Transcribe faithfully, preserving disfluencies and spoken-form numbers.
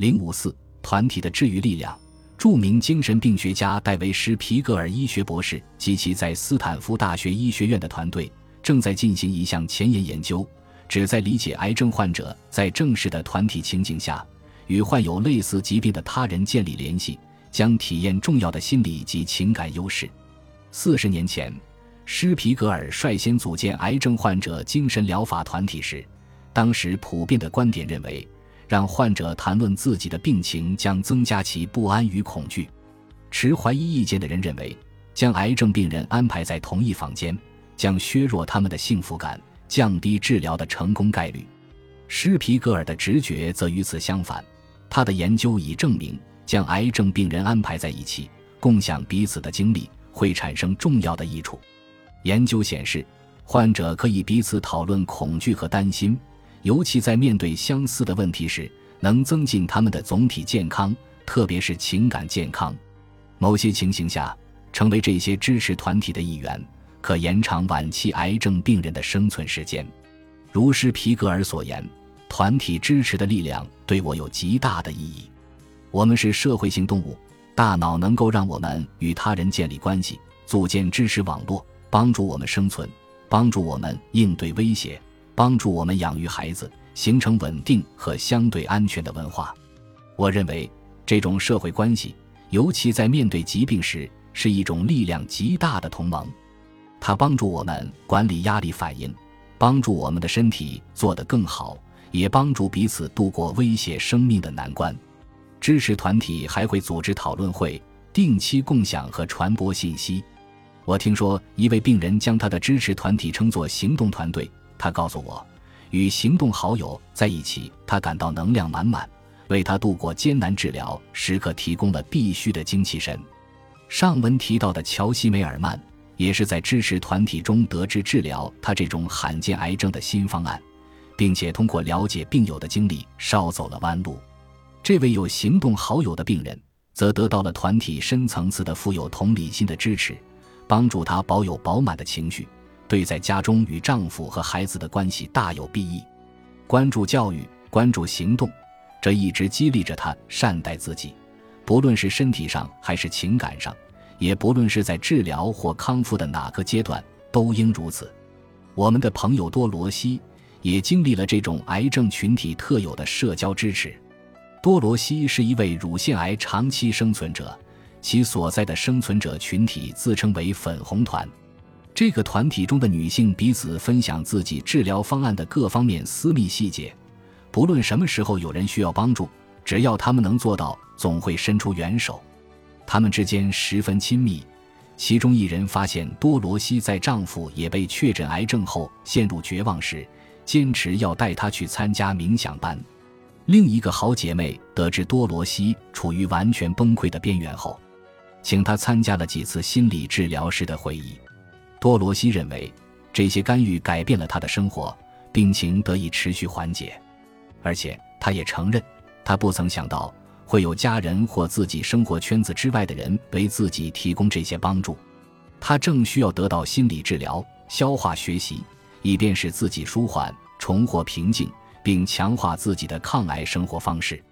零五四团体的治愈力量。著名精神病学家戴维施·皮格尔医学博士及其在斯坦福大学医学院的团队正在进行一项前沿研究，旨在理解癌症患者在正式的团体情景下与患有类似疾病的他人建立联系，将体验重要的心理及情感优势。四十年前，施皮格尔率先组建癌症患者精神疗法团体时，当时普遍的观点认为，让患者谈论自己的病情将增加其不安与恐惧。持怀疑意见的人认为，将癌症病人安排在同一房间将削弱他们的幸福感，降低治疗的成功概率。施皮格尔的直觉则与此相反，他的研究已证明，将癌症病人安排在一起共享彼此的经历会产生重要的益处。研究显示，患者可以彼此讨论恐惧和担心，尤其在面对相似的问题时，能增进他们的总体健康，特别是情感健康。某些情形下，成为这些支持团体的一员，可延长晚期癌症病人的生存时间。如施皮格尔所言，团体支持的力量对我有极大的意义。我们是社会性动物，大脑能够让我们与他人建立关系，组建支持网络，帮助我们生存，帮助我们应对威胁，帮助我们养育孩子，形成稳定和相对安全的文化。我认为这种社会关系，尤其在面对疾病时，是一种力量极大的同盟。它帮助我们管理压力反应，帮助我们的身体做得更好，也帮助彼此度过威胁生命的难关。支持团体还会组织讨论会，定期共享和传播信息。我听说一位病人将他的支持团体称作行动团队，他告诉我，与行动好友在一起，他感到能量满满，为他度过艰难治疗时刻提供了必须的精气神。上文提到的乔西·梅尔曼也是在支持团体中得知治疗他这种罕见癌症的新方案，并且通过了解病友的经历少走了弯路。这位有行动好友的病人则得到了团体深层次的富有同理心的支持，帮助他保有饱满的情绪，对在家中与丈夫和孩子的关系大有裨益。关注教育，关注行动，这一直激励着他善待自己，不论是身体上还是情感上，也不论是在治疗或康复的哪个阶段，都应如此。我们的朋友多罗西也经历了这种癌症群体特有的社交支持。多罗西是一位乳腺癌长期生存者，其所在的生存者群体自称为粉红团。这个团体中的女性彼此分享自己治疗方案的各方面私密细节，不论什么时候有人需要帮助，只要她们能做到，总会伸出援手。她们之间十分亲密，其中一人发现多罗西在丈夫也被确诊癌症后陷入绝望时，坚持要带她去参加冥想班。另一个好姐妹得知多罗西处于完全崩溃的边缘后，请她参加了几次心理治疗师的会议。多罗西认为，这些干预改变了他的生活，病情得以持续缓解。而且，他也承认，他不曾想到会有家人或自己生活圈子之外的人为自己提供这些帮助。他正需要得到心理治疗、消化学习，以便使自己舒缓、重获平静，并强化自己的抗癌生活方式。